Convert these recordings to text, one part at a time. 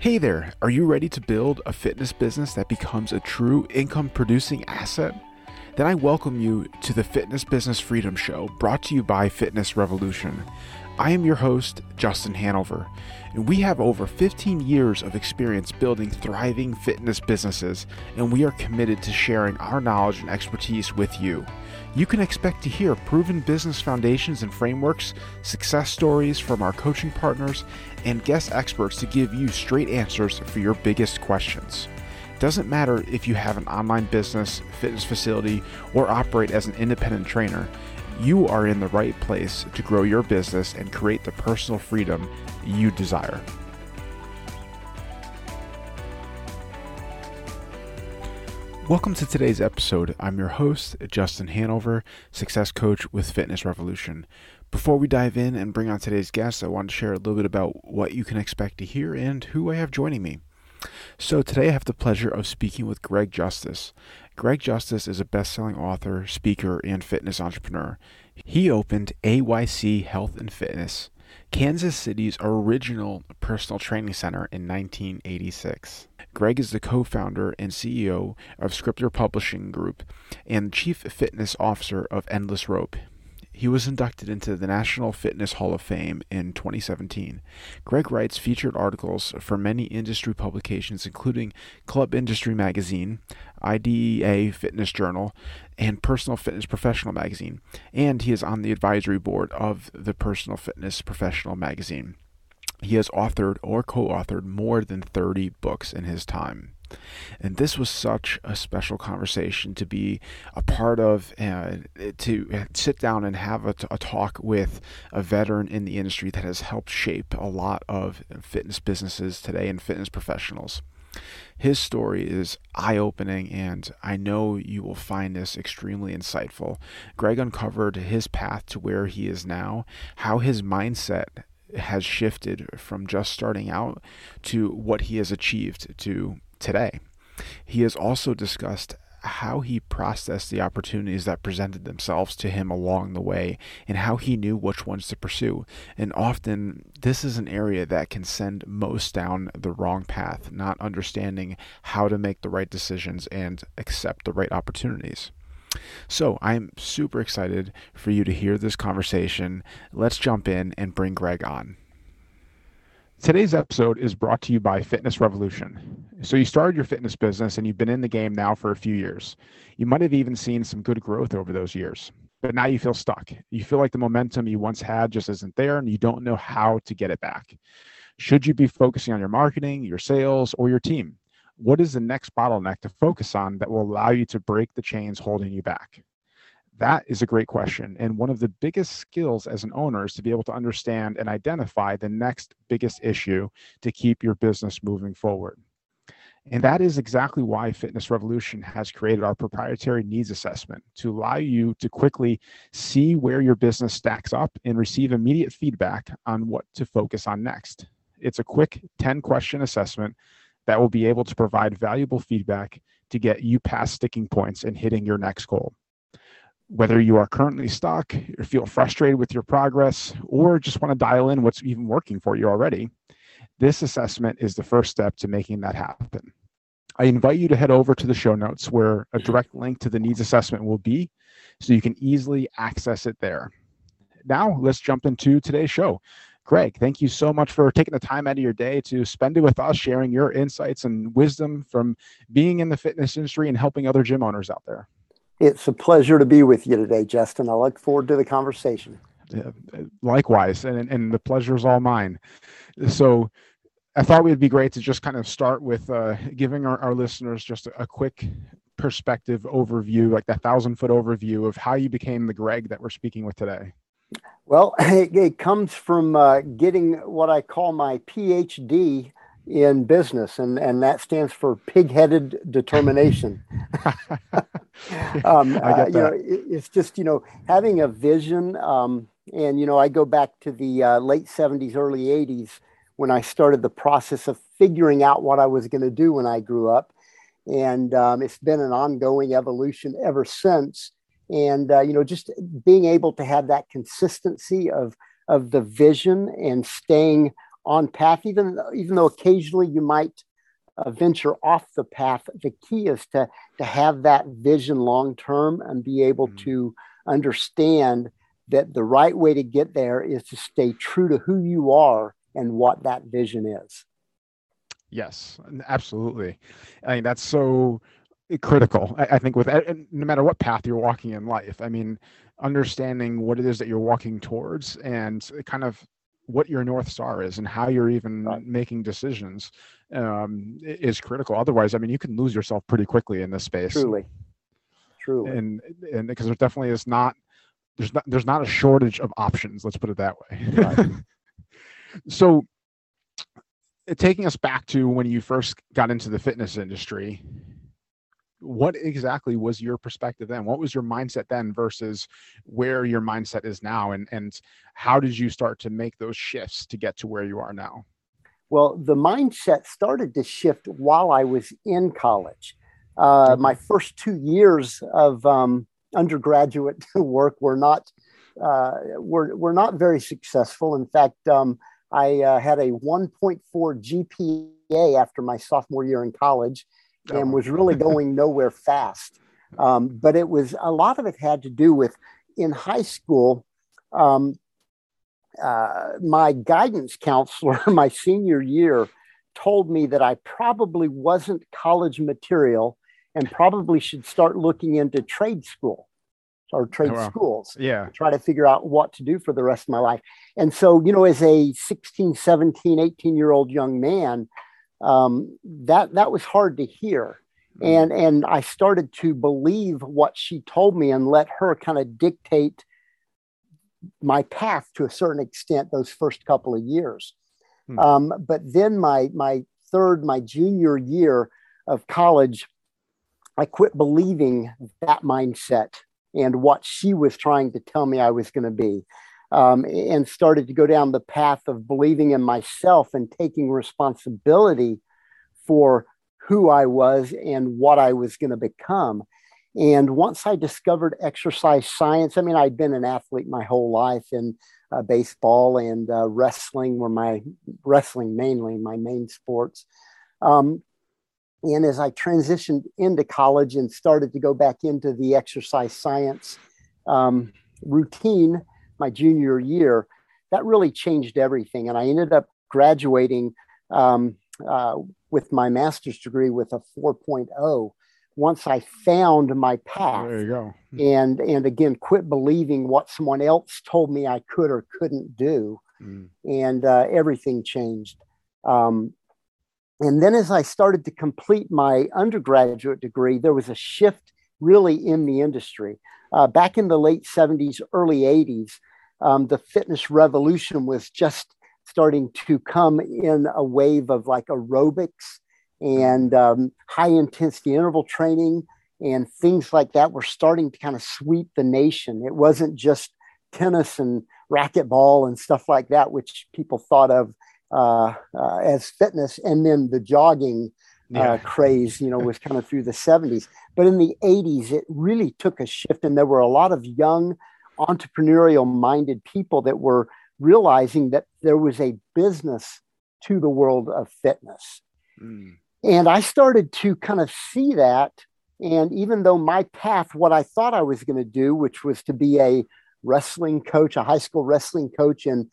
Hey there, are you ready to build a fitness business that becomes a true income-producing asset? Then I welcome you to the Fitness Business Freedom Show, brought to you by Fitness Revolution. I am your host, Justin Hanover, and we have over 15 years of experience building thriving fitness businesses, and we are committed to sharing our knowledge and expertise with you. You can expect to hear proven business foundations and frameworks, success stories from our coaching partners, and guest experts to give you straight answers for your biggest questions. Doesn't matter if you have an online business, fitness facility, or operate as an independent trainer, you are in the right place to grow your business and create the personal freedom you desire. Welcome to today's episode. I'm your host, Justin Hanover, success coach with Fitness Revolution. Before we dive in and bring on today's guest, I want to share a little bit about what you can expect to hear and who I have joining me. So today I have the pleasure of speaking with Greg Justice. Greg Justice is a best-selling author, speaker, and fitness entrepreneur. He opened AYC Health and Fitness, Kansas City's original personal training center, in 1986. Greg is the co-founder and CEO of Scriptor Publishing Group and chief fitness officer of Endless Rope. He was inducted into the National Fitness Hall of Fame in 2017. Greg writes featured articles for many industry publications, including Club Industry Magazine, IDEA Fitness Journal, and Personal Fitness Professional Magazine, and he is on the advisory board of the Personal Fitness Professional Magazine. He has authored or co-authored more than 30 books in his time. And this was such a special conversation to be a part of, to sit down and have a talk with a veteran in the industry that has helped shape a lot of fitness businesses today and fitness professionals. His story is eye-opening, and I know you will find this extremely insightful. Greg uncovered his path to where he is now, how his mindset has shifted from just starting out to what he has achieved to today. He has also discussed how he processed the opportunities that presented themselves to him along the way and how he knew which ones to pursue. And often this is an area that can send most down the wrong path, not understanding how to make the right decisions and accept the right opportunities. So I'm super excited for you to hear this conversation. Let's jump in and bring Greg on. Today's episode is brought to you by Fitness Revolution. So you started your fitness business and you've been in the game now for a few years. You might have even seen some good growth over those years, but now you feel stuck. You feel like the momentum you once had just isn't there and you don't know how to get it back. Should you be focusing on your marketing, your sales, or your team? What is the next bottleneck to focus on that will allow you to break the chains holding you back? That is a great question. And one of the biggest skills as an owner is to be able to understand and identify the next biggest issue to keep your business moving forward. And that is exactly why Fitness Revolution has created our proprietary needs assessment to allow you to quickly see where your business stacks up and receive immediate feedback on what to focus on next. It's a quick 10-question assessment that will be able to provide valuable feedback to get you past sticking points and hitting your next goal. Whether you are currently stuck or feel frustrated with your progress or just want to dial in what's even working for you already, this assessment is the first step to making that happen. I invite you to head over to the show notes where a direct link to the needs assessment will be so you can easily access it there. Now let's jump into today's show. Greg, thank you so much for taking the time out of your day to spend it with us, sharing your insights and wisdom from being in the fitness industry and helping other gym owners out there. It's a pleasure to be with you today, Justin. I look forward to the conversation. Yeah, likewise, and the pleasure is all mine. So I thought it would be great to just kind of start with giving our listeners just a quick perspective overview, like that 1,000-foot overview of how you became the Greg that we're speaking with today. Well, it comes from getting what I call my PhD in business, and that stands for pig-headed determination. I get that. It's just, having a vision. And I go back to the late 70s, early 80s when I started the process of figuring out what I was going to do when I grew up. And it's been an ongoing evolution ever since. And, just being able to have that consistency of the vision and staying on path, even though occasionally you might venture off the path. The key is to have that vision long term and be able to understand that the right way to get there is to stay true to who you are and what that vision is. Yes, absolutely. I mean, that's so critical. I think with no matter what path you're walking in life, I mean, understanding what it is that you're walking towards and kind of what your North Star is and how you're even making decisions is critical. Otherwise, I mean, you can lose yourself pretty quickly in this space. Truly. And because there definitely is there's not a shortage of options. Let's put it that way. Right. So taking us back to when you first got into the fitness industry, what exactly was your perspective then? What was your mindset then versus where your mindset is now? And how did you start to make those shifts to get to where you are now? Well, the mindset started to shift while I was in college. My first 2 years of undergraduate work were not very successful. In fact, I had a 1.4 GPA after my sophomore year in college and was really going nowhere fast. But it was, a lot of it had to do with, in high school, my guidance counselor my senior year told me that I probably wasn't college material and probably should start looking into trade school or trade schools. Yeah. To try to figure out what to do for the rest of my life. And so, you know, as a 16, 17, 18-year-old young man, that was hard to hear. And I started to believe what she told me and let her kind of dictate my path to a certain extent those first couple of years. But then my junior year of college, I quit believing that mindset and what she was trying to tell me I was going to be, and started to go down the path of believing in myself and taking responsibility for who I was and what I was going to become. And once I discovered exercise science, I mean, I'd been an athlete my whole life, and baseball and wrestling were my main sports. And as I transitioned into college and started to go back into the exercise science routine my junior year, that really changed everything. And I ended up graduating with my master's degree with a 4.0 once I found my path. There you go. And again, quit believing what someone else told me I could or couldn't do. And everything changed. And then as I started to complete my undergraduate degree, there was a shift really in the industry. Back in the late 70s, early 80s, the fitness revolution was just starting to come in a wave of like aerobics and high intensity interval training and things like that were starting to kind of sweep the nation. It wasn't just tennis and racquetball and stuff like that, which people thought of as fitness, and then the jogging craze, you know, was kind of through the 70s. But in the 80s, it really took a shift, and there were a lot of young, entrepreneurial-minded people that were realizing that there was a business to the world of fitness. And I started to kind of see that, and even though my path, what I thought I was going to do, which was to be a wrestling coach, a high school wrestling coach, and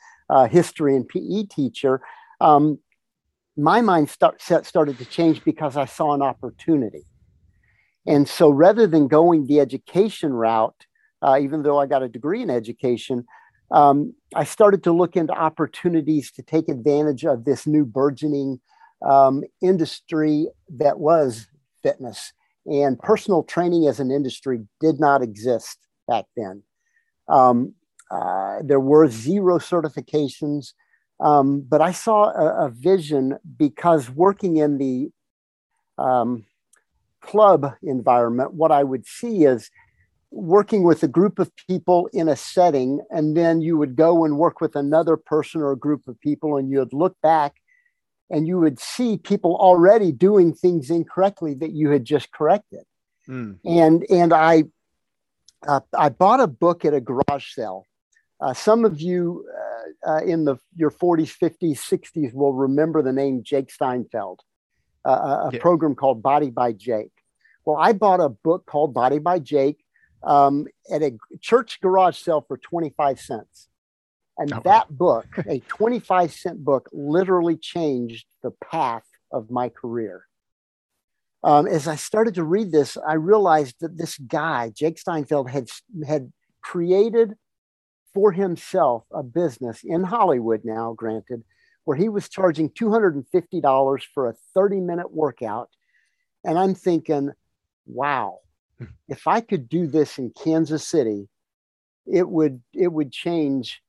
history and PE teacher, my mindset started to change because I saw an opportunity. And so rather than going the education route, even though I got a degree in education, I started to look into opportunities to take advantage of this new burgeoning industry that was fitness. And personal training as an industry did not exist back then. There were zero certifications, but I saw a vision because working in the club environment, what I would see is working with a group of people in a setting, and then you would go and work with another person or a group of people, and you would look back and you would see people already doing things incorrectly that you had just corrected. And I bought a book at a garage sale. Some of you in your 40s, 50s, 60s will remember the name Jake Steinfeld, a program called Body by Jake. Well, I bought a book called Body by Jake at a church garage sale for 25 cents. And that book, a 25-cent book, literally changed the path of my career. As I started to read this, I realized that this guy, Jake Steinfeld, had created for himself a business in Hollywood now, granted, where he was charging $250 for a 30-minute workout. And I'm thinking, wow, if I could do this in Kansas City, it would change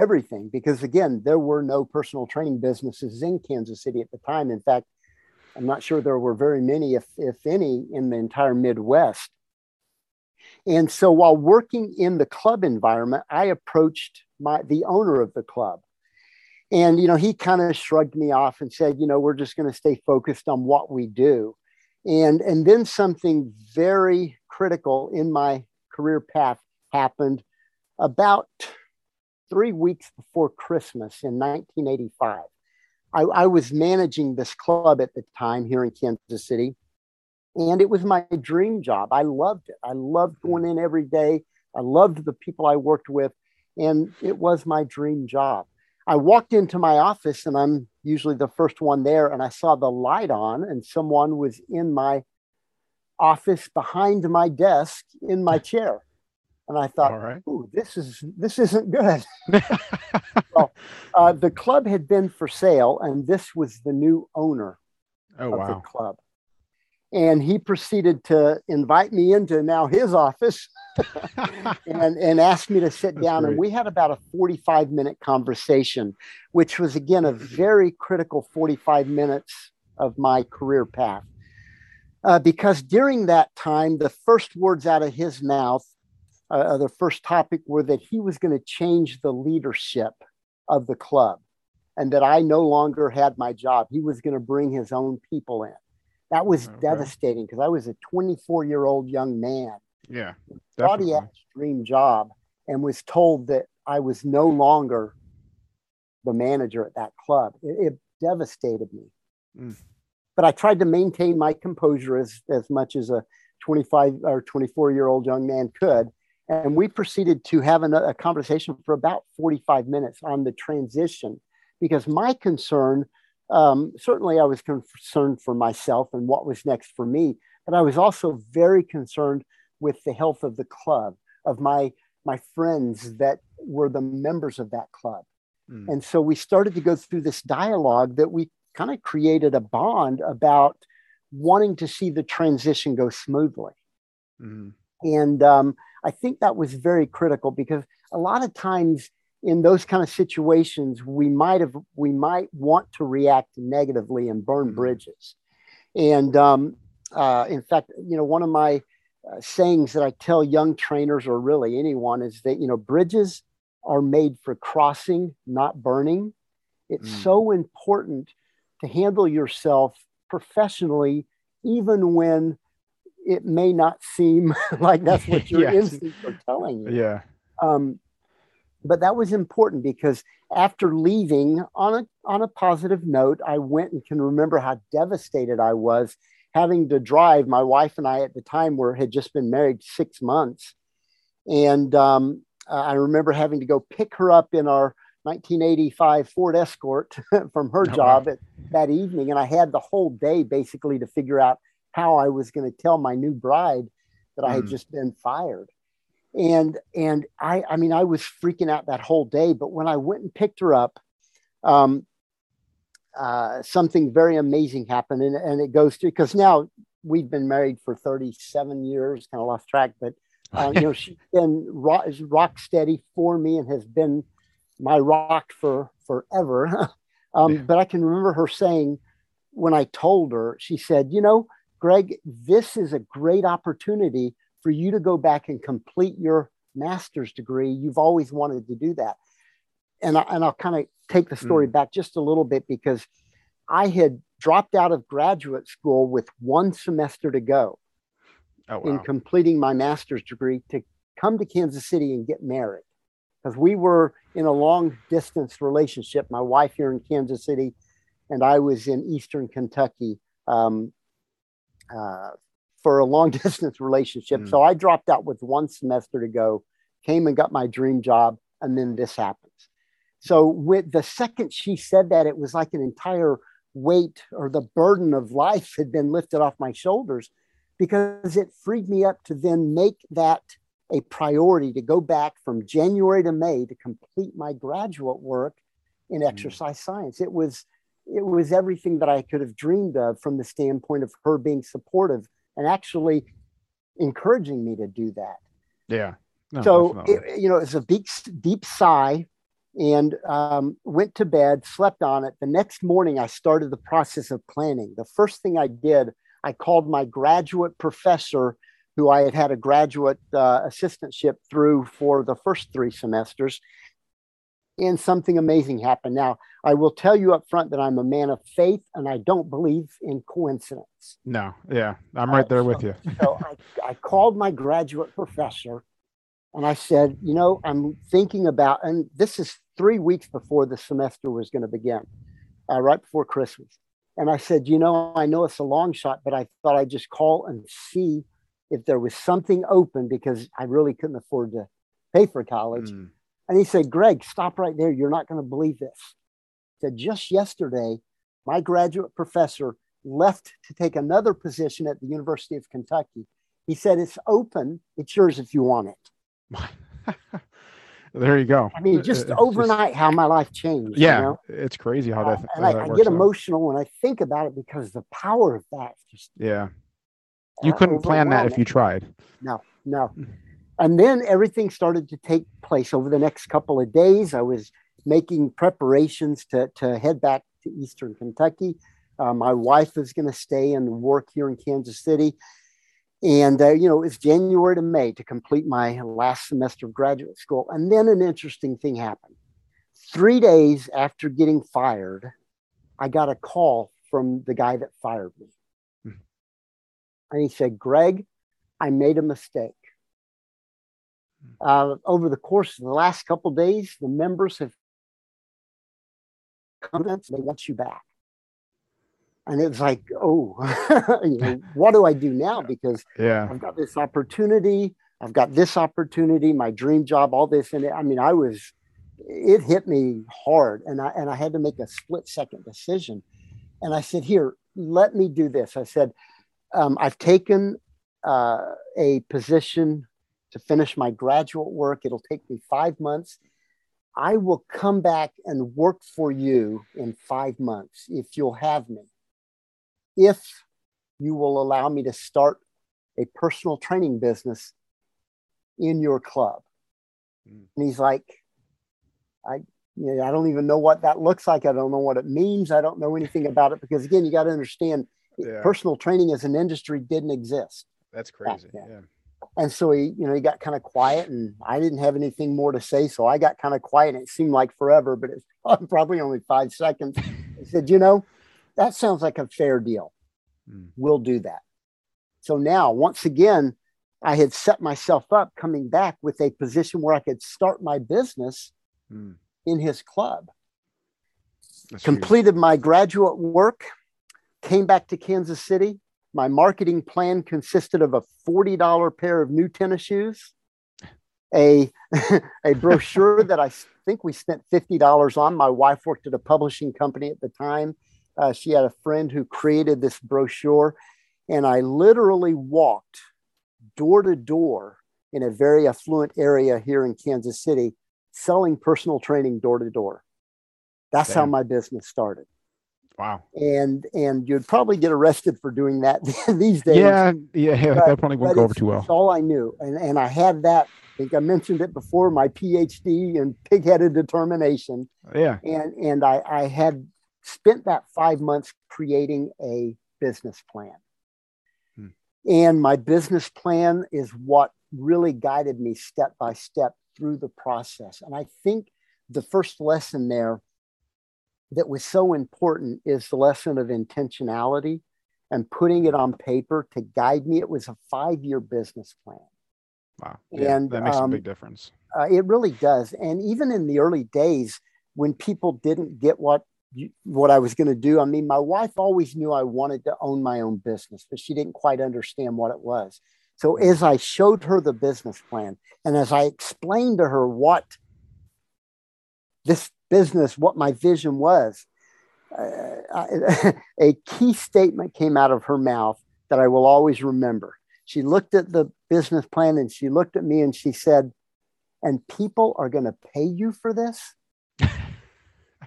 everything. Because again, there were no personal training businesses in Kansas City at the time. In fact, I'm not sure there were very many, if any, in the entire Midwest. And so while working in the club environment, I approached the owner of the club. And, he kind of shrugged me off and said, we're just going to stay focused on what we do. And then something very critical in my career path happened about 3 weeks before Christmas in 1985. I was managing this club at the time here in Kansas City, and it was my dream job. I loved it. I loved going in every day. I loved the people I worked with, and it was my dream job. I walked into my office, and I'm usually the first one there, and I saw the light on, and someone was in my office behind my desk in my chair. And I thought, ooh, this isn't good. Well, the club had been for sale, and this was the new owner of the club. And he proceeded to invite me into now his office and asked me to sit down. Great. And we had about a 45-minute conversation, which was, again, a very critical 45 minutes of my career path. Because during that time, the first words out of his mouth, the first topic, were that he was going to change the leadership of the club and that I no longer had my job. He was going to bring his own people in. That was devastating because I was a 24-year-old young man. Yeah. Thought he had his dream job and was told that I was no longer the manager at that club. It devastated me. Mm. But I tried to maintain my composure as much as a 25 or 24-year-old young man could. And we proceeded to have a conversation for about 45 minutes on the transition, because my concern, certainly I was concerned for myself and what was next for me, but I was also very concerned with the health of the club, of my friends that were the members of that club. Mm. And so we started to go through this dialogue that we kind of created a bond about wanting to see the transition go smoothly. Mm. And I think that was very critical, because a lot of times in those kind of situations, we might want to react negatively and burn bridges. And in fact, one of my sayings that I tell young trainers, or really anyone, is that, bridges are made for crossing, not burning. It's so important to handle yourself professionally, even when it may not seem like that's what your instincts are telling you. Yeah. But that was important, because after leaving on a positive note, I went and can remember how devastated I was having to drive. My wife and I at the time had just been married 6 months. And I remember having to go pick her up in our 1985 Ford Escort from her job that evening. And I had the whole day basically to figure out how I was going to tell my new bride that I had just been fired. And I mean, I was freaking out that whole day, but when I went and picked her up, something very amazing happened. And it goes through, because now we've been married for 37 years, kind of lost track, but she's been rock steady for me and has been my rock for forever. But I can remember her saying, when I told her, she said, Greg, this is a great opportunity for you to go back and complete your master's degree. You've always wanted to do that. And I'll kind of take the story back just a little bit, because I had dropped out of graduate school with one semester to go in completing my master's degree to come to Kansas City and get married. because we were in a long distance relationship. My wife here in Kansas City, and I was in Eastern Kentucky for a long distance relationship. So I dropped out with one semester to go, came and got my dream job, and then this happens. So with the second she said that, it was like an entire weight or the burden of life had been lifted off my shoulders, because it freed me up to then make that a priority to go back from January to May to complete my graduate work in exercise science. It was everything that I could have dreamed of from the standpoint of her being supportive and actually encouraging me to do that. Yeah. No, so, it's a deep, deep sigh, and went to bed, slept on it. The next morning, I started the process of planning. The first thing I did, I called my graduate professor, who I had had a graduate assistantship through for the first three semesters. And something amazing happened. Now, I will tell you up front that I'm a man of faith, and I don't believe in coincidence. No, yeah, I'm right there with you. So I called my graduate professor, and I said, I'm thinking about, and this is 3 weeks before the semester was going to begin, right before Christmas. And I said, I know it's a long shot, but I thought I'd just call and see if there was something open, because I really couldn't afford to pay for college. And he said, Greg, stop right there. You're not going to believe this. He said, just yesterday, my graduate professor left to take another position at the University of Kentucky. He said, it's open. It's yours if you want it. There you go. I mean, just overnight, how my life changed. Yeah, it's crazy how that. And I get emotional when I think about it, because the power of that. Just, you couldn't plan that if you tried. No. And then everything started to take place over the next couple of days. I was making preparations to head back to Eastern Kentucky. My wife was going to stay and work here in Kansas City. And, it's January to May to complete my last semester of graduate school. And then an interesting thing happened. 3 days after getting fired, I got a call from the guy that fired me. And he said, Greg, I made a mistake. Over the course of the last couple of days, the members have comments. They want you back. And it's like, what do I do now? Because I've got this opportunity. My dream job, all this. And it hit me hard. And I had to make a split second decision. And I said, here, let me do this. I said, I've taken a position to finish my graduate work. It'll take me 5 months. I will come back and work for you in 5 months if you'll have me. If you will allow me to start a personal training business in your club. And he's like, I don't even know what that looks like. I don't know what it means. I don't know anything about it, because again, you got to understand, personal training as an industry didn't exist. That's crazy. Yeah. And so he got kind of quiet, and I didn't have anything more to say. So I got kind of quiet, and it seemed like forever, but it's probably only 5 seconds. He said, that sounds like a fair deal. We'll do that. So now, once again, I had set myself up coming back with a position where I could start my business in his club. That's completed my graduate work, came back to Kansas City. My marketing plan consisted of a $40 pair of new tennis shoes, a brochure that I think we spent $50 on. My wife worked at a publishing company at the time. She had a friend who created this brochure, and I literally walked door to door in a very affluent area here in Kansas City, selling personal training door to door. That's how my business started. Wow. And you'd probably get arrested for doing that these days. Yeah, that probably wouldn't go over too well. That's all I knew. And I had that, I think I mentioned it before, my PhD in pig-headed determination. Yeah. And I had spent that 5 months creating a business plan. And my business plan is what really guided me step by step through the process. And I think the first lesson there that was so important is the lesson of intentionality and putting it on paper to guide me. It was a 5-year business plan. Wow. Yeah, and that makes a big difference. It really does. And even in the early days when people didn't get what I was going to do, I mean, my wife always knew I wanted to own my own business, but she didn't quite understand what it was. So as I showed her the business plan and as I explained to her what this business, what my vision was, a key statement came out of her mouth that I will always remember. She looked at the business plan and she looked at me and she said, "And people are going to pay you for this?"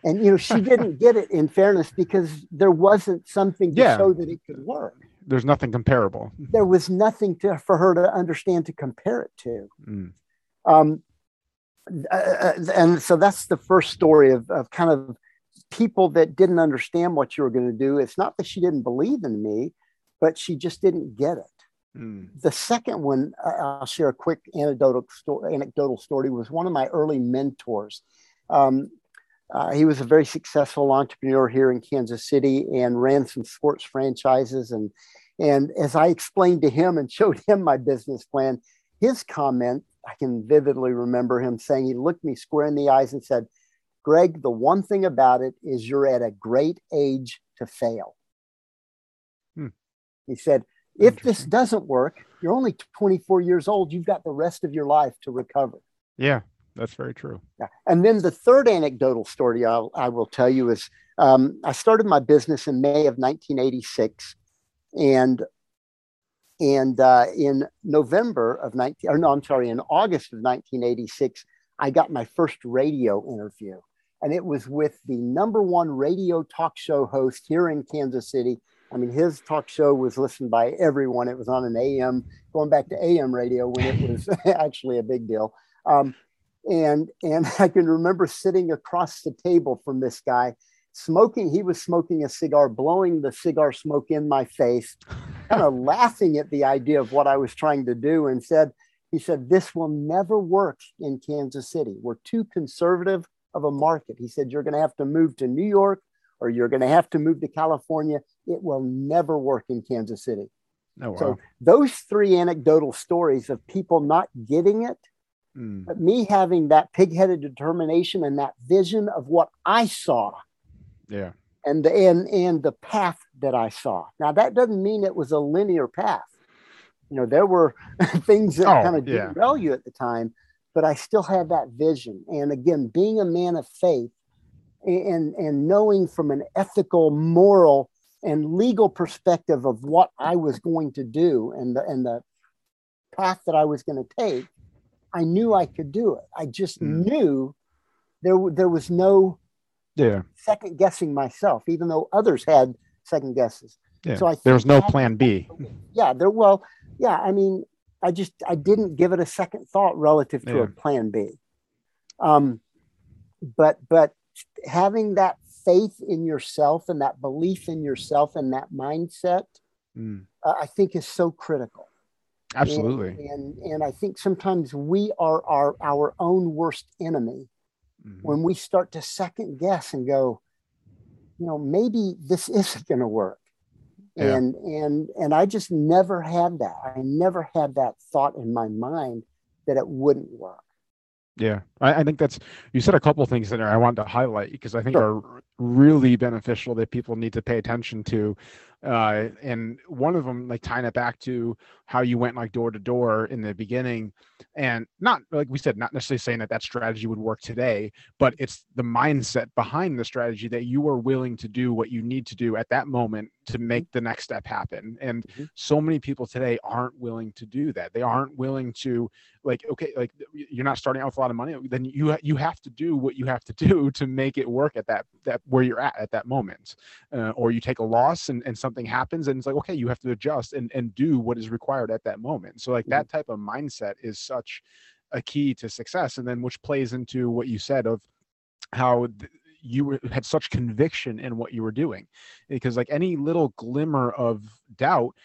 And, you know, she didn't get it, in fairness, because there wasn't something to show that it could work. There's nothing comparable. There was nothing for her to understand, to compare it to. Mm. And so that's the first story of kind of people that didn't understand what you were going to do. It's not that she didn't believe in me, but she just didn't get it. Mm. The second one, I'll share a quick anecdotal story, was one of my early mentors. He was a very successful entrepreneur here in Kansas City and ran some sports franchises. And as I explained to him and showed him my business plan, his comment, I can vividly remember him saying, he looked me square in the eyes and said, "Greg, the one thing about it is you're at a great age to fail." Hmm. He said, "If this doesn't work, you're only 24 years old. You've got the rest of your life to recover." Yeah. That's very true. Yeah. And then the third anecdotal story I will tell you is I started my business in May of 1986, and in November of in August of 1986, I got my first radio interview, and it was with the #1 radio talk show host here in Kansas City. I mean, his talk show was listened by everyone. It was on an AM, going back to AM radio when it was actually a big deal. And I can remember sitting across the table from this guy, smoking. He was smoking a cigar, blowing the cigar smoke in my face, kind of laughing at the idea of what I was trying to do. And he said, "This will never work in Kansas City. We're too conservative of a market." He said, "You're going to have to move to New York, or you're going to have to move to California. It will never work in Kansas City." Oh, wow. So those three anecdotal stories of people not getting it, but me having that pig-headed determination and that vision of what I saw, and the path that I saw. Now that doesn't mean it was a linear path. You know, there were things that kind of derail you at the time, but I still had that vision. And again, being a man of faith and knowing from an ethical, moral, and legal perspective of what I was going to do and the path that I was going to take. I knew I could do it. I just knew there was no second guessing myself, even though others had second guesses. Yeah. So there was no plan B. I mean, I didn't give it a second thought relative to a plan B. But having that faith in yourself and that belief in yourself and that mindset, I think is so critical. Absolutely. And I think sometimes we are our own worst enemy when we start to second guess and go, you know, maybe this isn't going to work. Yeah. And I just never had that. I never had that thought in my mind that it wouldn't work. Yeah. I think you said a couple of things in there I wanted to highlight because I think are really beneficial that people need to pay attention to. And one of them, like tying it back to how you went like door to door in the beginning, and not like we said, not necessarily saying that strategy would work today, but it's the mindset behind the strategy that you are willing to do what you need to do at that moment to make the next step happen. And so many people today aren't willing to do that. They aren't willing to like you're not starting out with a lot of money, then you have to do what you have to do to make it work at that where you're at that moment, or you take a loss and something happens and it's like, okay, you have to adjust and do what is required at that moment. So like that type of mindset is such a key to success. And then which plays into what you said of how you had such conviction in what you were doing, because like any little glimmer of doubt,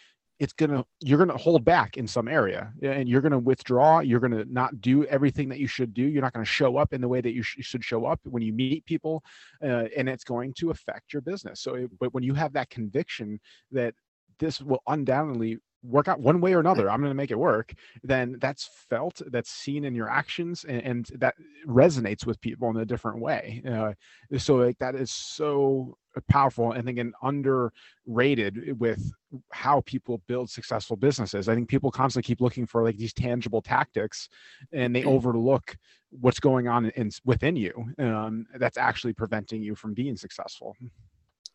you're going to hold back in some area and you're going to withdraw. You're going to not do everything that you should do. You're not going to show up in the way that you should show up when you meet people, and it's going to affect your business. But when you have that conviction that this will undoubtedly work out one way or another, I'm going to make it work, then that's felt, that's seen in your actions, and that resonates with people in a different way. So like that is so powerful, and again, underrated with how people build successful businesses. I think people constantly keep looking for like these tangible tactics, and they overlook what's going on within you that's actually preventing you from being successful.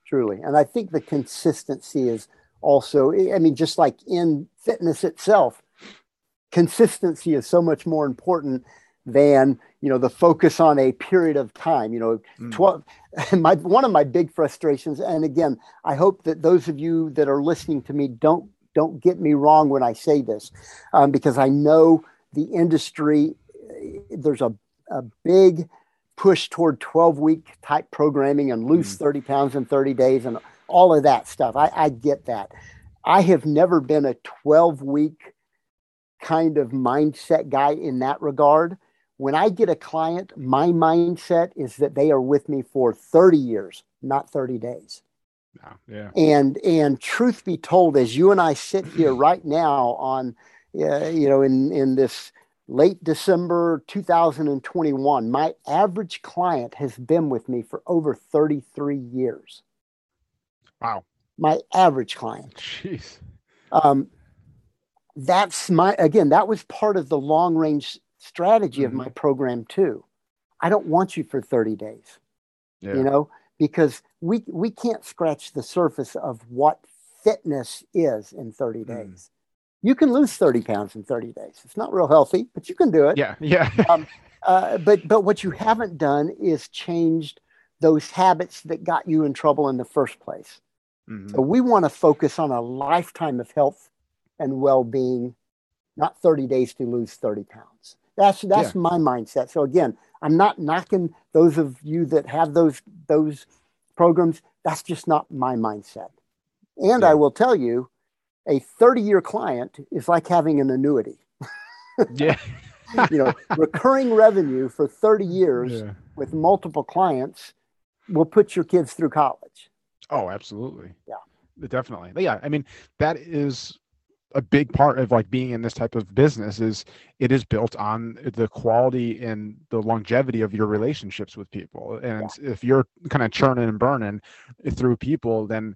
Truly. And I think the consistency is also, I mean, just like in fitness itself, consistency is so much more important than, you know, the focus on a period of time, you know, one of my big frustrations. And again, I hope that those of you that are listening to me, don't get me wrong when I say this, because I know the industry, there's a big push toward 12-week type programming and lose 30 pounds in 30 days and all of that stuff. I get that. I have never been a 12-week kind of mindset guy in that regard. When I get a client, my mindset is that they are with me for 30 years, not 30 days. Wow. Yeah. And truth be told, as you and I sit here right now on, you know, in this late December 2021, my average client has been with me for over 33 years. Wow. My average client. Jeez. That's that was part of the long range strategy of my program too. I don't want you for 30 days, you know, because we can't scratch the surface of what fitness is in 30 days. You can lose 30 pounds in 30 days. It's not real healthy, but you can do it. Yeah, yeah. But what you haven't done is changed those habits that got you in trouble in the first place. So we want to focus on a lifetime of health and well-being, not 30 days to lose 30 pounds. That's my mindset. So again, I'm not knocking those of you that have those programs. That's just not my mindset. And I will tell you, a 30-year client is like having an annuity. Yeah. You know, recurring revenue for 30 years with multiple clients will put your kids through college. Oh, absolutely. Yeah. Definitely. Yeah. I mean, that is a big part of like being in this type of business, is it is built on the quality and the longevity of your relationships with people. And if you're kind of churning and burning through people, then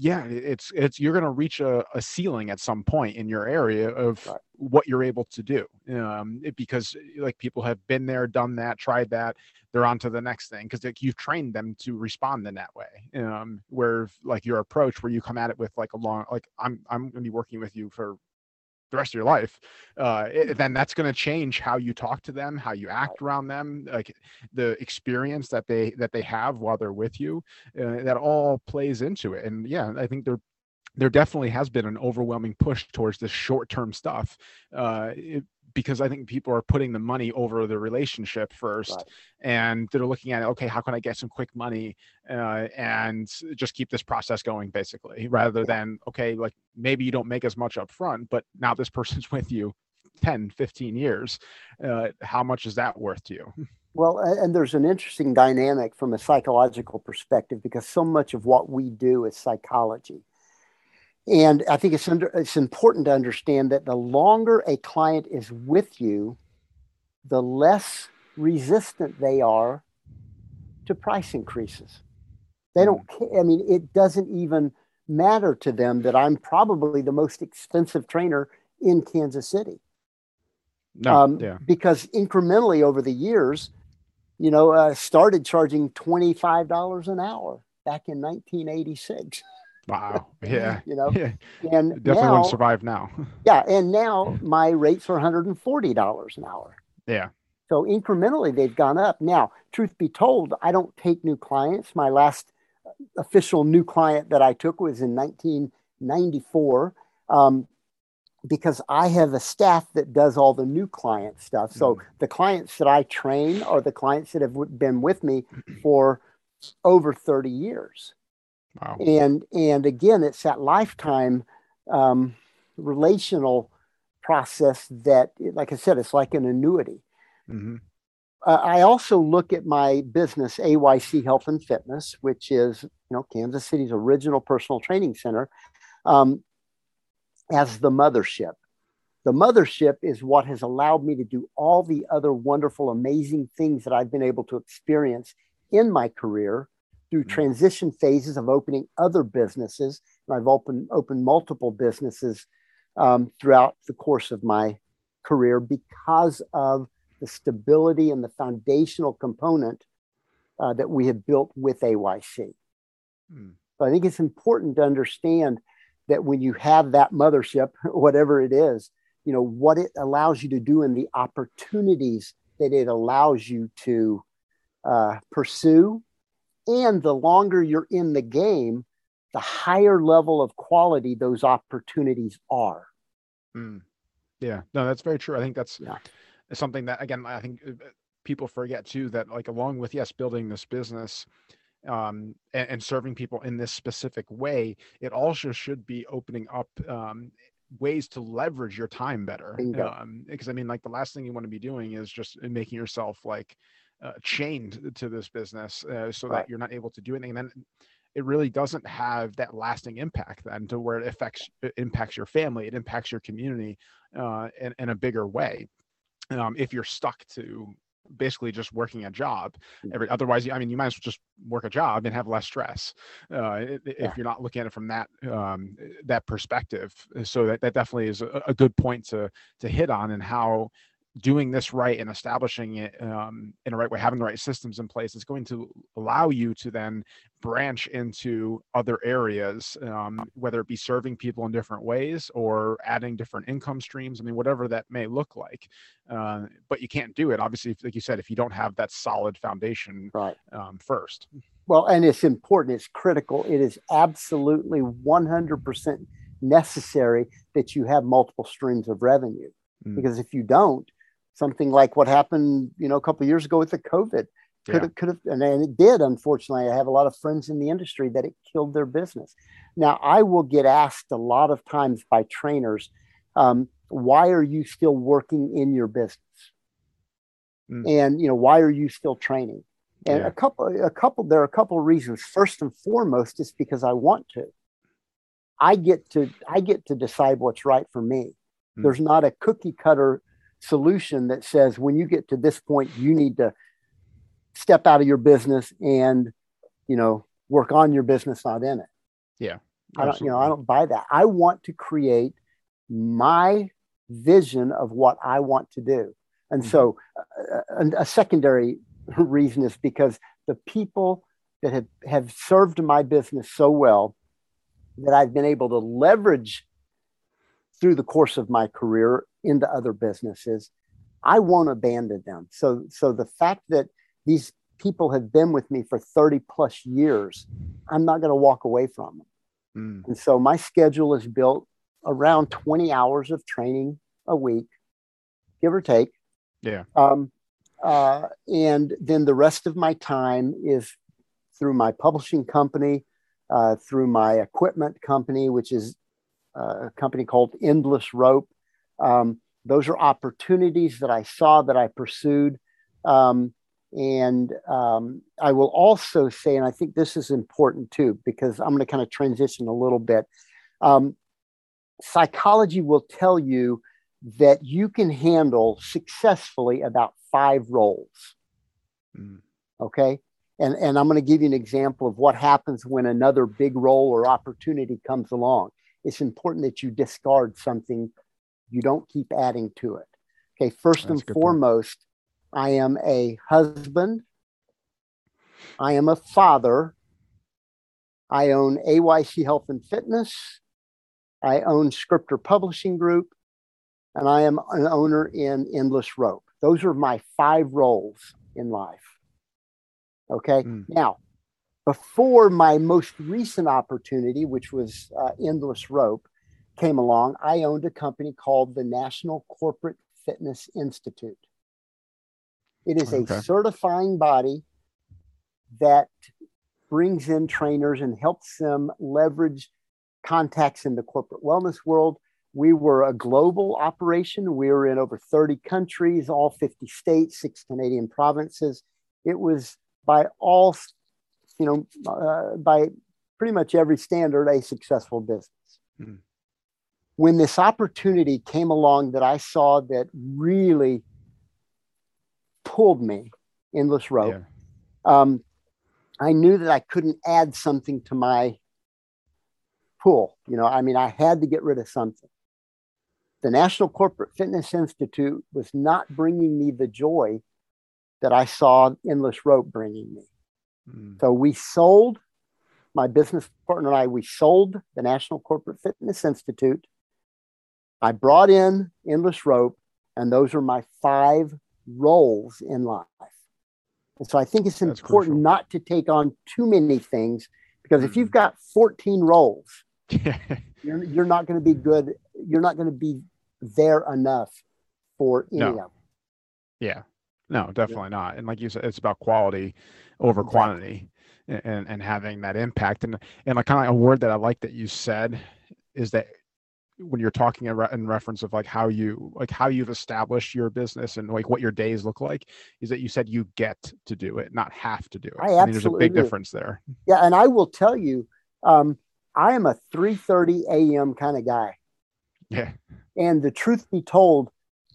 it's you're going to reach a ceiling at some point in your area of what you're able to do, because like people have been there, done that, tried that, they're on to the next thing, because like you've trained them to respond in that way, where like your approach where you come at it with like a long, like I'm going to be working with you for the rest of your life, then that's going to change how you talk to them, how you act around them, like the experience that they have while they're with you, that all plays into it. And I think there definitely has been an overwhelming push towards this short-term stuff, because I think people are putting the money over the relationship first, and they're looking at, okay, how can I get some quick money and just keep this process going, basically, rather than, okay, like maybe you don't make as much up front, but now this person's with you 10, 15 years. How much is that worth to you? Well, and there's an interesting dynamic from a psychological perspective, because so much of what we do is psychology. And I think it's important to understand that the longer a client is with you, the less resistant they are to price increases. They don't care. I mean, it doesn't even matter to them that I'm probably the most expensive trainer in Kansas City. No, because incrementally over the years, you know, started charging $25 an hour back in 1986. Wow. Yeah. You know, and definitely now, wouldn't survive now. Yeah. And now my rates are $140 an hour. Yeah. So incrementally they've gone up. Now, truth be told, I don't take new clients. My last official new client that I took was in 1994, because I have a staff that does all the new client stuff. So the clients that I train are the clients that have been with me for over 30 years. Wow. And again, it's that lifetime relational process that, like I said, it's like an annuity. I also look at my business, AYC Health and Fitness, which is, you know, Kansas City's original personal training center. as the mothership. The mothership is what has allowed me to do all the other wonderful, amazing things that I've been able to experience in my career through transition phases of opening other businesses. And I've opened multiple businesses throughout the course of my career because of the stability and the foundational component that we have built with AYC. Mm. So I think it's important to understand that when you have that mothership, whatever it is, you know, what it allows you to do and the opportunities that it allows you to pursue. And the longer you're in the game, the higher level of quality those opportunities are. Mm. Yeah, no, that's very true. I think that's something that, again, I think people forget too, that like along with, yes, building this business and serving people in this specific way, it also should be opening up ways to leverage your time better. Because I mean, like the last thing you want to be doing is just making yourself like chained to this business so that you're not able to do anything. And then it really doesn't have that lasting impact then to where it impacts your family, it impacts your community in a bigger way. If you're stuck to basically just working a job, otherwise, I mean, you might as well just work a job and have less stress if you're not looking at it from that that perspective. So that definitely is a good point to hit on, and how doing this right and establishing it in the right way, having the right systems in place, is going to allow you to then branch into other areas, whether it be serving people in different ways or adding different income streams. I mean, whatever that may look like, but you can't do it, obviously, like you said, if you don't have that solid foundation first. Well, and it's important, it's critical. It is absolutely 100% necessary that you have multiple streams of revenue, because if you don't, something like what happened, you know, a couple of years ago with the COVID could have, and it did, unfortunately. I have a lot of friends in the industry that it killed their business. Now, I will get asked a lot of times by trainers, why are you still working in your business? And, you know, why are you still training? And there are a couple of reasons. First and foremost, it's because I want to. I get to decide what's right for me. There's not a cookie cutter solution that says, when you get to this point, you need to step out of your business and, you know, work on your business, not in it. Yeah. I don't buy that. I want to create my vision of what I want to do. And so a secondary reason is because the people that have served my business so well that I've been able to leverage through the course of my career into other businesses, I won't abandon them. So the fact that these people have been with me for 30 plus years, I'm not going to walk away from them. And so my schedule is built around 20 hours of training a week, give or take. Yeah. And then the rest of my time is through my publishing company, through my equipment company, which is a company called Endless Rope. Those are opportunities that I saw, that I pursued. I will also say, and I think this is important too, because I'm going to kind of transition a little bit. Psychology will tell you that you can handle successfully about 5 roles. Okay. And I'm going to give you an example of what happens when another big role or opportunity comes along. It's important that you discard something. You don't keep adding to it. Okay. First and foremost, I am a husband. I am a father. I own AYC Health and Fitness. I own Scriptor Publishing Group. And I am an owner in Endless Rope. Those are my 5 roles in life. Okay. Now, before my most recent opportunity, which was Endless Rope, came along, I owned a company called the National Corporate Fitness Institute. It is a certifying body that brings in trainers and helps them leverage contacts in the corporate wellness world. We were a global operation. We were in over 30 countries, all 50 states, 6 Canadian provinces. It was by all by pretty much every standard, a successful business. when this opportunity came along that I saw that really pulled me, Endless Rope, yeah. I knew that I couldn't add something to my pool. You know, I mean, I had to get rid of something. The National Corporate Fitness Institute was not bringing me the joy that I saw Endless Rope bringing me. Mm. So we sold, my business partner and I, we sold the National Corporate Fitness Institute. I brought in Endless Rope, and those are my 5 roles in life. And so I think it's important not to take on too many things, because if you've got 14 roles, you're not going to be good. You're not going to be there enough for any of them. Yeah, no, definitely not. And like you said, it's about quality over quantity, and having that impact. And like kind of a word that I like that you said is that when you're talking in reference of like how you've established your business and like what your days look like, is that you said you get to do it, not have to do it. I mean, there's a big difference there. Yeah. And I will tell you, I am a 3:30 a.m. kind of guy. Yeah. And the truth be told,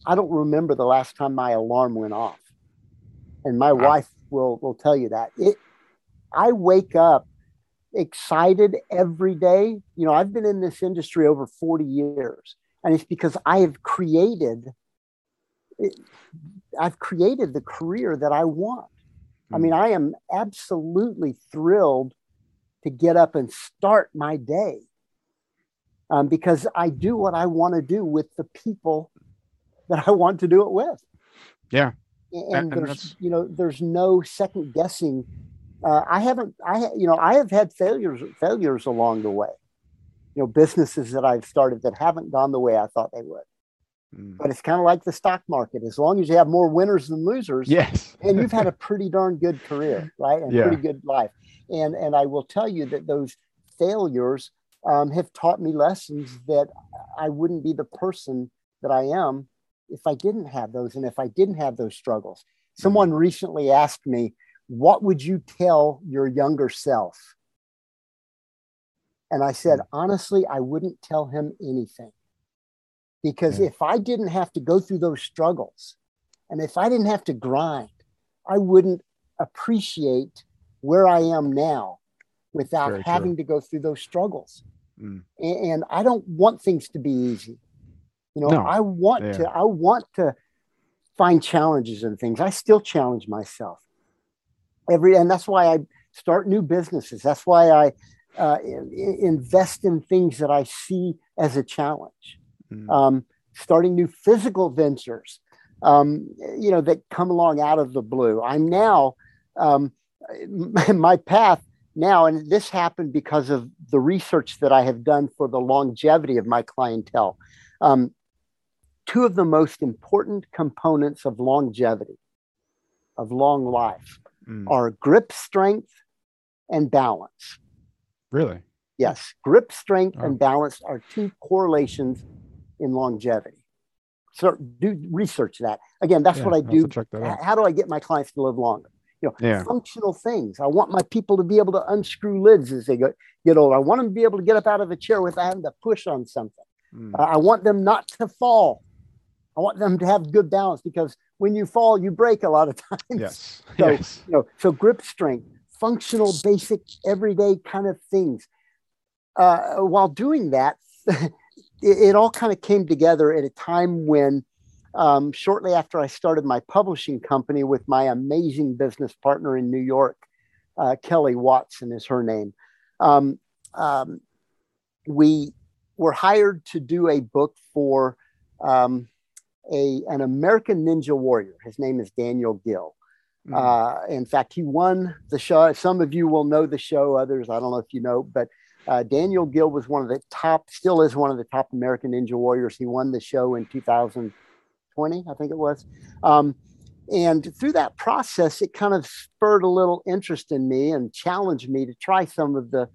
I don't remember the last time my alarm went off. And my wife will tell you that. I wake up excited every day. You know, I've been in this industry over 40 years, and it's because I have created, the career that I want. I mean, I am absolutely thrilled to get up and start my day, because I do what I want to do with the people that I want to do it with. Yeah. And there's no second guessing. I have had failures along the way, you know, businesses that I've started that haven't gone the way I thought they would, but it's kind of like the stock market. As long as you have more winners than losers, yes, and you've had a pretty darn good career, right? And pretty good life. And I will tell you that those failures have taught me lessons that I wouldn't be the person that I am if I didn't have those. And if I didn't have those struggles. Someone recently asked me, what would you tell your younger self? And I said, honestly, I wouldn't tell him anything, because if I didn't have to go through those struggles, and if I didn't have to grind, I wouldn't appreciate where I am now without having to go through those struggles. And I don't want things to be easy. You know, I want to find challenges in things. I still challenge myself. And that's why I start new businesses. That's why I invest in things that I see as a challenge. Starting new physical ventures, that come along out of the blue. I'm now, my path now, and this happened because of the research that I have done for the longevity of my clientele. 2 of the most important components of longevity, of long life, are grip strength and balance. Really? Yes. Grip strength and balance are 2 correlations in longevity. So do research that. Again, that's what I do. How do I get my clients to live longer? You know, functional things. I want my people to be able to unscrew lids as they get older. I want them to be able to get up out of a chair without having to push on something. I want them not to fall. I want them to have good balance, because when you fall, you break a lot of times. Yes. So grip strength, functional, basic, everyday kind of things. While doing that, it all kind of came together at a time when, shortly after I started my publishing company with my amazing business partner in New York, Kelly Watson is her name. We were hired to do a book for an American Ninja Warrior. His name is Daniel Gill. In fact, he won the show. Some of you will know the show, others I don't know if you know, but Daniel Gill was still is one of the top American Ninja Warriors. He won the show in 2020, I think it was. And through that process, it kind of spurred a little interest in me and challenged me to try some of the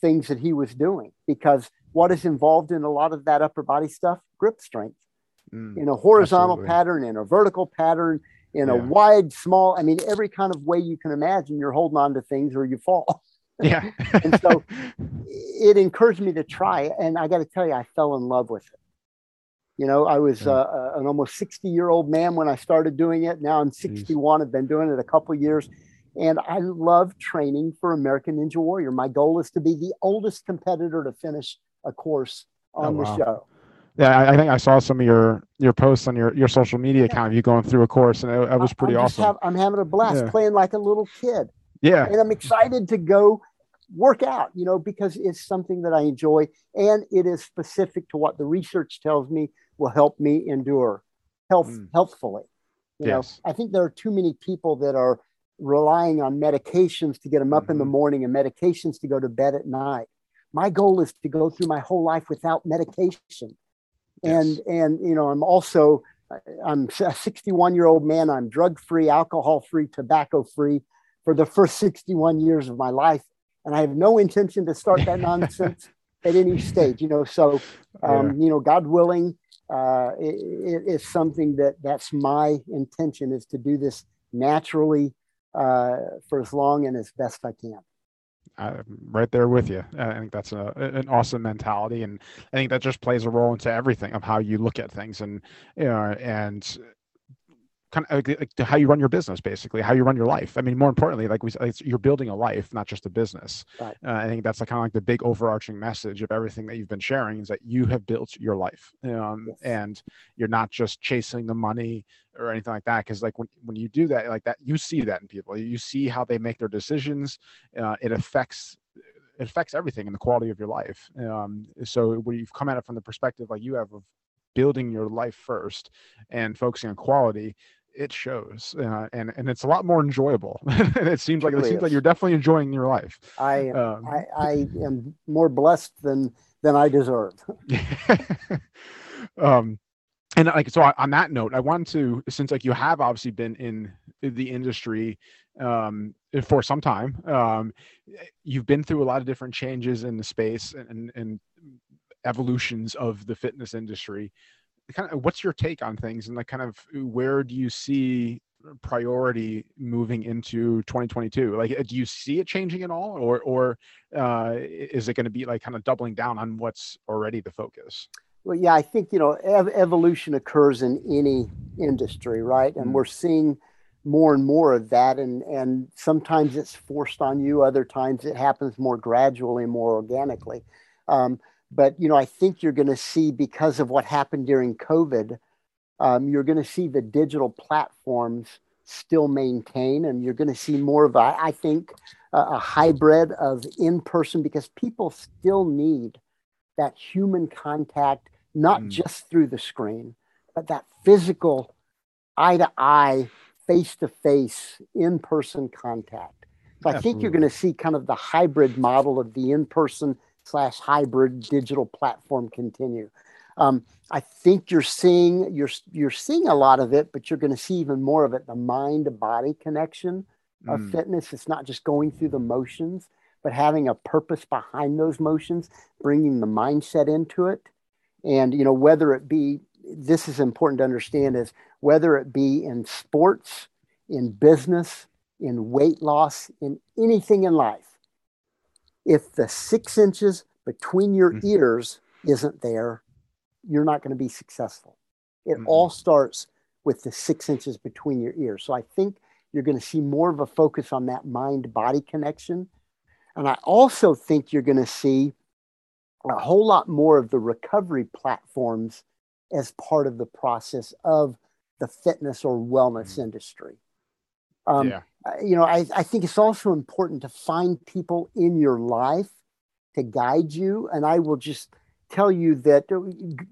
things that he was doing, because what is involved in a lot of that upper body stuff? Grip strength. In a horizontal pattern, in a vertical pattern, in a wide, small, I mean, every kind of way you can imagine, you're holding on to things or you fall. Yeah. And so it encouraged me to try it. And I got to tell you, I fell in love with it. You know, I was an almost 60-year-old man when I started doing it. Now I'm 61. I've been doing it a couple of years. And I love training for American Ninja Warrior. My goal is to be the oldest competitor to finish a course on the show. Yeah, I think I saw some of your posts on your social media account of you going through a course, and it was pretty awesome. I'm having a blast playing like a little kid. Yeah. And I'm excited to go work out, you know, because it's something that I enjoy, and it is specific to what the research tells me will help me endure healthfully. You know, I think there are too many people that are relying on medications to get them up in the morning and medications to go to bed at night. My goal is to go through my whole life without medication. And, you know, I'm a 61-year-old man. I'm drug-free, alcohol-free, tobacco-free for the first 61 years of my life. And I have no intention to start that nonsense at any stage, you know, so, you know, God willing, it is something that's my intention, is to do this naturally for as long and as best I can. I'm right there with you. I think that's an awesome mentality. And I think that just plays a role into everything of how you look at things, and, you know, and kind of like how you run your business, basically how you run your life. I mean, more importantly, you're building a life, not just a business. Right. I think that's kind of like the big overarching message of everything that you've been sharing, is that you have built your life, and you're not just chasing the money or anything like that. Cause like when you do that, like that, you see that in people, you see how they make their decisions. It affects everything in the quality of your life. So when you've come at it from the perspective, like you have, of building your life first and focusing on quality, it shows, and it's a lot more enjoyable. And it seems like you're definitely enjoying your life. I am more blessed than I deserve. And like, so on that note, I wanted to, since like you have obviously been in the industry for some time, you've been through a lot of different changes in the space and evolutions of the fitness industry. Kind of what's your take on things, and like kind of where do you see priority moving into 2022? Like, do you see it changing at all, or is it going to be like kind of doubling down on what's already the focus? Well, yeah, I think, you know, evolution occurs in any industry, right? And we're seeing more and more of that. And sometimes it's forced on you. Other times it happens more gradually, more organically. But, you know, I think you're going to see, because of what happened during COVID, you're going to see the digital platforms still maintain, and you're going to see more of, a hybrid of in-person, because people still need that human contact, not just through the screen, but that physical eye-to-eye, face-to-face, in-person contact. So I think you're going to see kind of the hybrid model of the in-person / hybrid digital platform continue. I think you're seeing a lot of it, but you're going to see even more of it. The mind-to-body connection of fitness. It's not just going through the motions, but having a purpose behind those motions, bringing the mindset into it. And, you know, whether it be, this is important to understand, is whether it be in sports, in business, in weight loss, in anything in life, if the 6 inches between your ears isn't there, you're not going to be successful. It all starts with the 6 inches between your ears. So I think you're going to see more of a focus on that mind-body connection. And I also think you're going to see a whole lot more of the recovery platforms as part of the process of the fitness or wellness industry. You know, I think it's also important to find people in your life to guide you. And I will just tell you that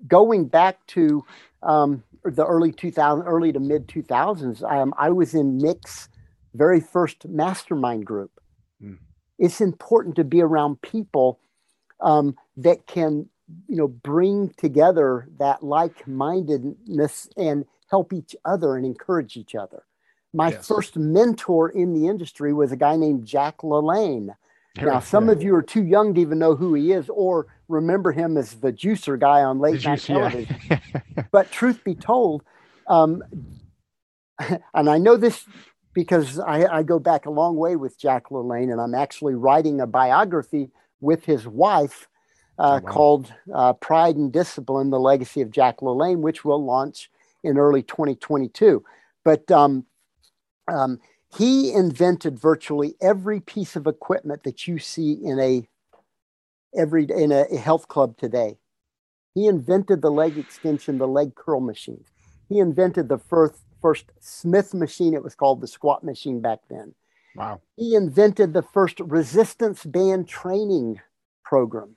going back to the early to mid 2000s, I was in Nick's very first mastermind group. It's important to be around people that can, you know, bring together that like-mindedness and help each other and encourage each other. My first mentor in the industry was a guy named Jack LaLanne. Now, some of you are too young to even know who he is or remember him as the juicer guy on late night television. But truth be told, and I know this because I go back a long way with Jack LaLanne, and I'm actually writing a biography with his wife called Pride and Discipline, The Legacy of Jack LaLanne, which will launch in early 2022. But he invented virtually every piece of equipment that you see in a health club today. He invented the leg extension, the leg curl machine. He invented the first Smith machine. It was called the squat machine back then. Wow. He invented the first resistance band training program.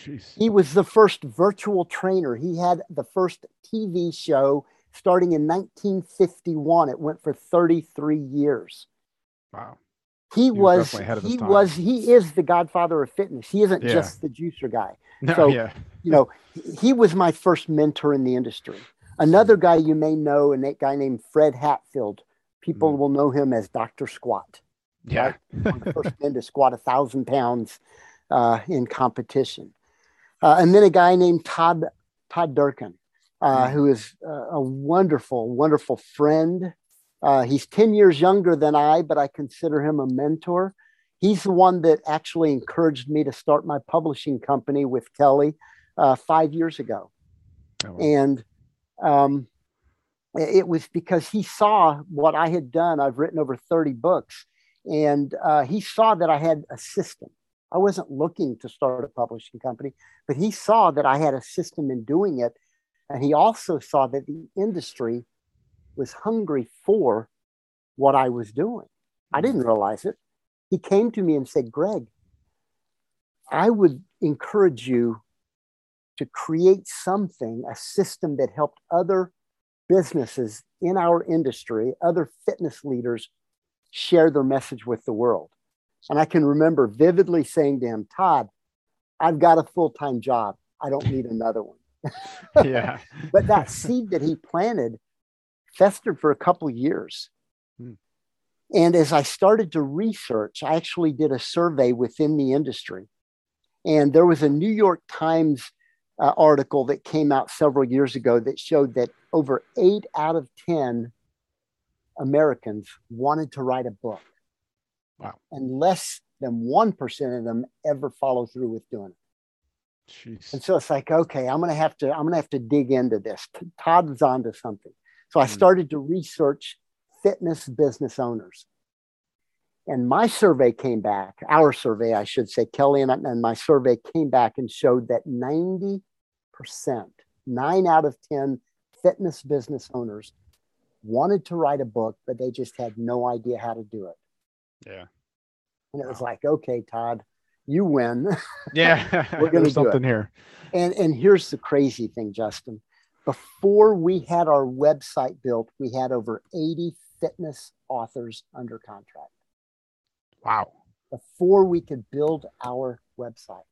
Jeez. He was the first virtual trainer. He had the first TV show starting in 1951. It went for 33 years. Wow. He is the godfather of fitness. He isn't just the juicer guy. No, so, you know, he was my first mentor in the industry. Another guy you may know, and that guy named Fred Hatfield, people will know him as Dr. Squat. Yeah. Right? The first man to squat 1,000 pounds in competition. And then a guy named Todd Durkin, who is a wonderful, wonderful friend. He's 10 years younger than I, but I consider him a mentor. He's the one that actually encouraged me to start my publishing company with Kelly 5 years ago. Oh, wow. And it was because he saw what I had done. I've written over 30 books, and he saw that I had a system. I wasn't looking to start a publishing company, but he saw that I had a system in doing it. And he also saw that the industry was hungry for what I was doing. I didn't realize it. He came to me and said, Greg, I would encourage you to create something, a system that helped other businesses in our industry, other fitness leaders, share their message with the world. And I can remember vividly saying to him, Todd, I've got a full-time job. I don't need another one. Yeah. But that seed that he planted festered for a couple of years. Hmm. And as I started to research, I actually did a survey within the industry. And there was a New York Times article that came out several years ago that showed that over 8 out of 10 Americans wanted to write a book. Wow. And less than 1% of them ever follow through with doing it. Jeez. And so it's like, okay, I'm gonna have to dig into this. Todd was onto something. So I started to research fitness business owners. And my survey came back, our survey, I should say, Kelly and my survey came back and showed that 90%, 9 out of 10 fitness business owners wanted to write a book, but they just had no idea how to do it. Yeah. And it was like, okay, Todd, you win. Yeah. We're going to do something here. And here's the crazy thing, Justin. Before we had our website built, we had over 80 fitness authors under contract. Wow. Before we could build our website.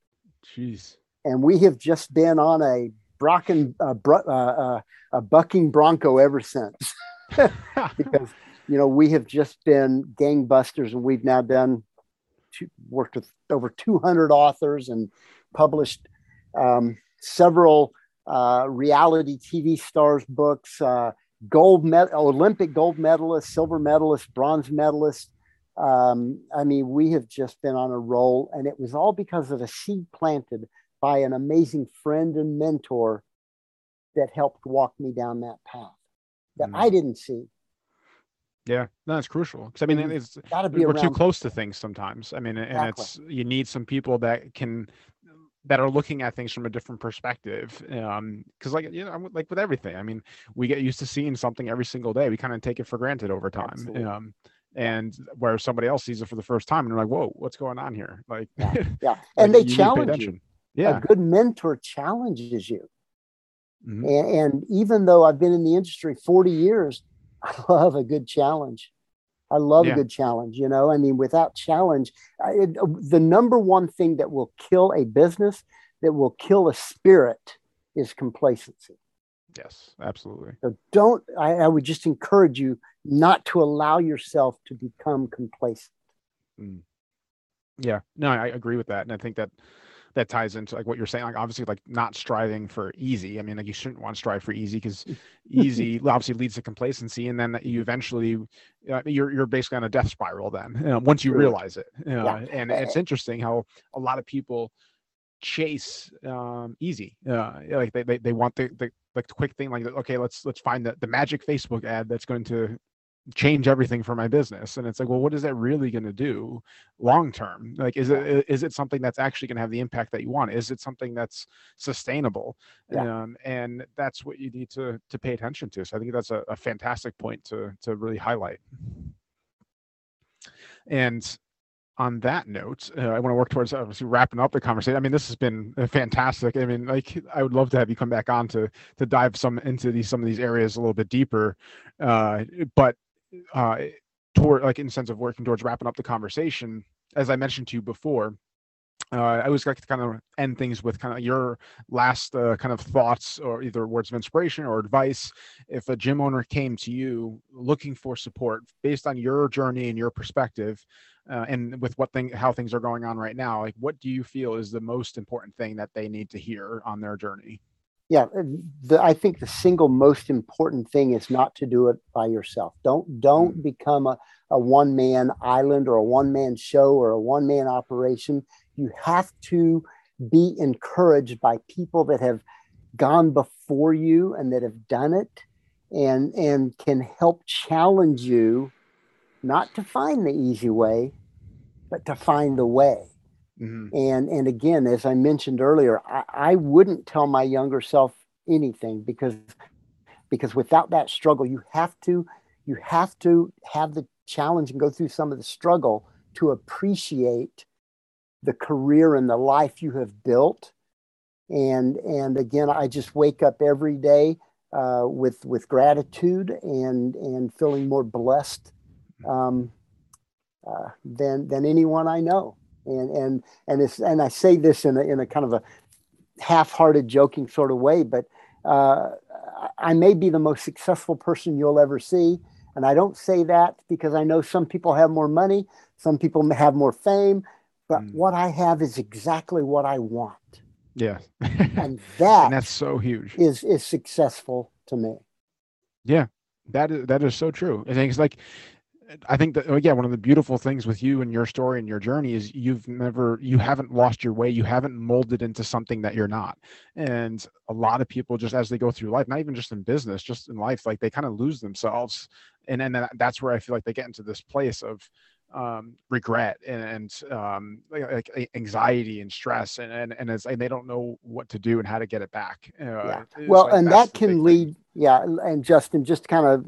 Jeez. And we have just been on a bucking bronco ever since. Because, you know, we have just been gangbusters, and we've now worked with over 200 authors and published several reality TV stars' books, Olympic gold medalists, silver medalists, bronze medalists. I mean, we have just been on a roll, and it was all because of a seed planted by an amazing friend and mentor that helped walk me down that path that I didn't see. Yeah, no, it's crucial. Because I mean, it's gotta be we're too close to things sometimes. I mean, and you need some people that are looking at things from a different perspective. Cause like, you know, like with everything, I mean, we get used to seeing something every single day. We kind of take it for granted over time. Absolutely. And where somebody else sees it for the first time and they're like, whoa, what's going on here? Like, yeah. And like, they challenge you. Yeah. A good mentor challenges you. Mm-hmm. And even though I've been in the industry 40 years, I love a good challenge. I love a good challenge, you know. I mean, without challenge, the number one thing that will kill a business, that will kill a spirit, is complacency. Yes, absolutely. So I would just encourage you not to allow yourself to become complacent. Mm. Yeah, no, I agree with that. And I think that that ties into like what you're saying, like obviously like not striving for easy. I mean, like you shouldn't want to strive for easy because easy obviously leads to complacency. And then you eventually, you're basically on a death spiral then once you realize it. And it's interesting how a lot of people chase easy. Like they want the quick thing, like, okay, let's find the magic Facebook ad that's going to change everything for my business. And it's like, well, what is that really going to do long term? Like, is it something that's actually going to have the impact that you want? Is it something that's sustainable? And that's what you need to pay attention to. So I think that's a fantastic point to really highlight. And on that note, I want to work towards obviously wrapping up the conversation. I mean, this has been fantastic. I mean, like, I would love to have you come back on to dive into some of these areas a little bit deeper. But toward, like, in the sense of working towards wrapping up the conversation, as I mentioned to you before, I always like to kind of end things with kind of your last kind of thoughts, or either words of inspiration or advice. If a gym owner came to you looking for support based on your journey and your perspective, and with how things are going on right now, like, what do you feel is the most important thing that they need to hear on their journey? Yeah, I think the single most important thing is not to do it by yourself. Don't become a one-man island or a one-man show or a one-man operation. You have to be encouraged by people that have gone before you and that have done it and can help challenge you not to find the easy way, but to find the way. Mm-hmm. And again, as I mentioned earlier, I wouldn't tell my younger self anything because without that struggle, you have to have the challenge and go through some of the struggle to appreciate the career and the life you have built. And again, I just wake up every day with gratitude and feeling more blessed than anyone I know. And I say this in a kind of a half-hearted, joking sort of way, but I may be the most successful person you'll ever see. And I don't say that because I know some people have more money, some people have more fame, but what I have is exactly what I want. Yeah. And that's so huge. Is successful to me. Yeah, that is so true. I think it's like, I think that, again, one of the beautiful things with you and your story and your journey is you haven't lost your way. You haven't molded into something that you're not. And a lot of people, just as they go through life, not even just in business, just in life, like they kind of lose themselves. And that's where I feel like they get into this place of regret and like anxiety and stress. And it's like, they don't know what to do and how to get it back. Well, like, and that can lead. Yeah. And Justin, just kind of,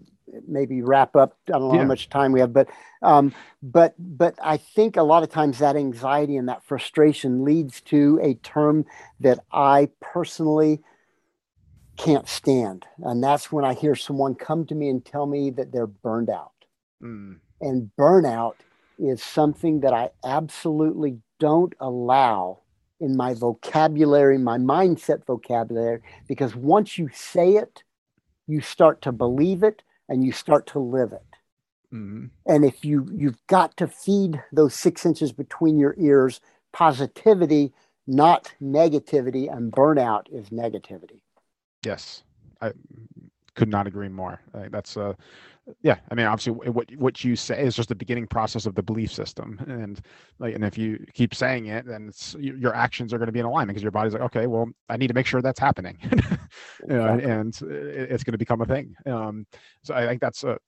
maybe wrap up. I don't know how much time we have, but I think a lot of times that anxiety and that frustration leads to a term that I personally can't stand. And that's when I hear someone come to me and tell me that they're burned out. Mm. And burnout is something that I absolutely don't allow in my vocabulary, my mindset vocabulary, because once you say it, you start to believe it, and you start to live it. Mm-hmm. And if you've got to feed those 6 inches between your ears, positivity, not negativity, and burnout is negativity. Yes, I could not agree more. That's I mean, obviously what you say is just the beginning process of the belief system. And if you keep saying it, then your actions are going to be in alignment because your body's like, okay, well, I need to make sure that's happening. And it's going to become a thing. So I think that's a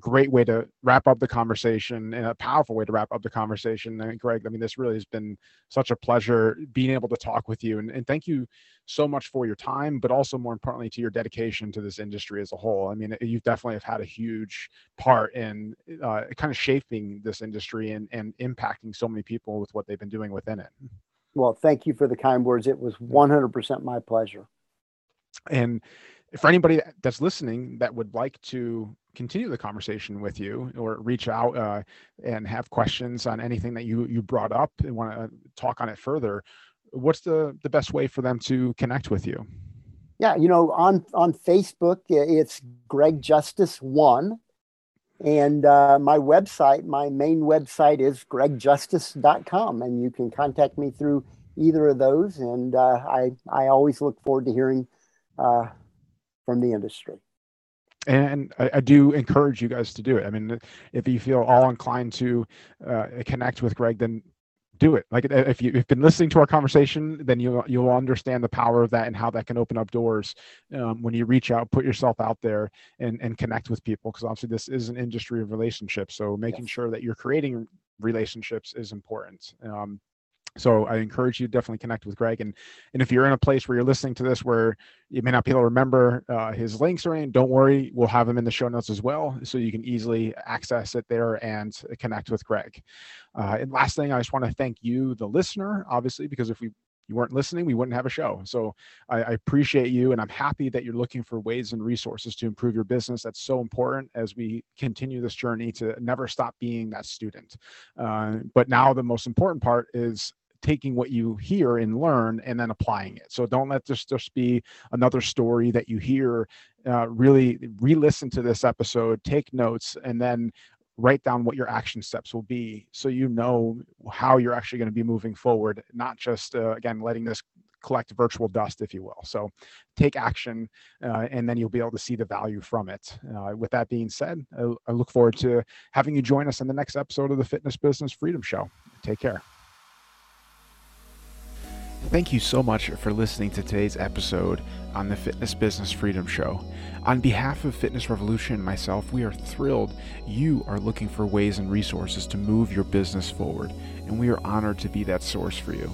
great way to wrap up the conversation and a powerful way to wrap up the conversation. And Greg, I mean, this really has been such a pleasure being able to talk with you, and thank you so much for your time, but also more importantly to your dedication to this industry as a whole. I mean, you've definitely have had a huge part in kind of shaping this industry and impacting so many people with what they've been doing within it. Well, thank you for the kind words. It was 100% my pleasure. And for anybody that's listening that would like to continue the conversation with you or reach out and have questions on anything that you brought up and want to talk on it further, what's the best way for them to connect with you? Yeah, on Facebook, it's Greg Justice 1. And my website, my main website is gregjustice.com. And you can contact me through either of those. And I always look forward to hearing from the industry. And I do encourage you guys to do it. I mean, if you feel all inclined to connect with Greg, then do it. Like, if you've been listening to our conversation, then you'll understand the power of that and how that can open up doors when you reach out, put yourself out there, and connect with people. Because obviously, this is an industry of relationships. So making sure that you're creating relationships is important. So I encourage you to definitely connect with Greg. And if you're in a place where you're listening to this, where you may not be able to remember his links or anything, don't worry. We'll have them in the show notes as well, so you can easily access it there and connect with Greg. And last thing, I just want to thank you, the listener, obviously, because if you weren't listening, we wouldn't have a show. So I appreciate you, and I'm happy that you're looking for ways and resources to improve your business. That's so important as we continue this journey to never stop being that student. But now the most important part is taking what you hear and learn and then applying it. So don't let this just be another story that you hear. Really re-listen to this episode, take notes, and then write down what your action steps will be, so you know how you're actually going to be moving forward, not just, again, letting this collect virtual dust, if you will. So take action, and then you'll be able to see the value from it. With that being said, I look forward to having you join us in the next episode of the Fitness Business Freedom Show. Take care. Thank you so much for listening to today's episode on the Fitness Business Freedom Show. On behalf of Fitness Revolution and myself, we are thrilled you are looking for ways and resources to move your business forward, and we are honored to be that source for you.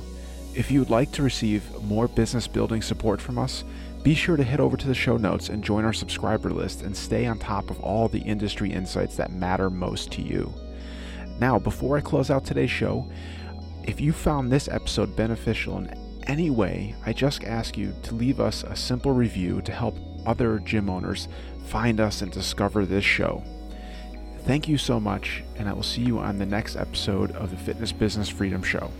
If you would like to receive more business building support from us, be sure to head over to the show notes and join our subscriber list and stay on top of all the industry insights that matter most to you. Now, before I close out today's show, if you found this episode beneficial in any way, I just ask you to leave us a simple review to help other gym owners find us and discover this show. Thank you so much, and I will see you on the next episode of the Fitness Business Freedom Show.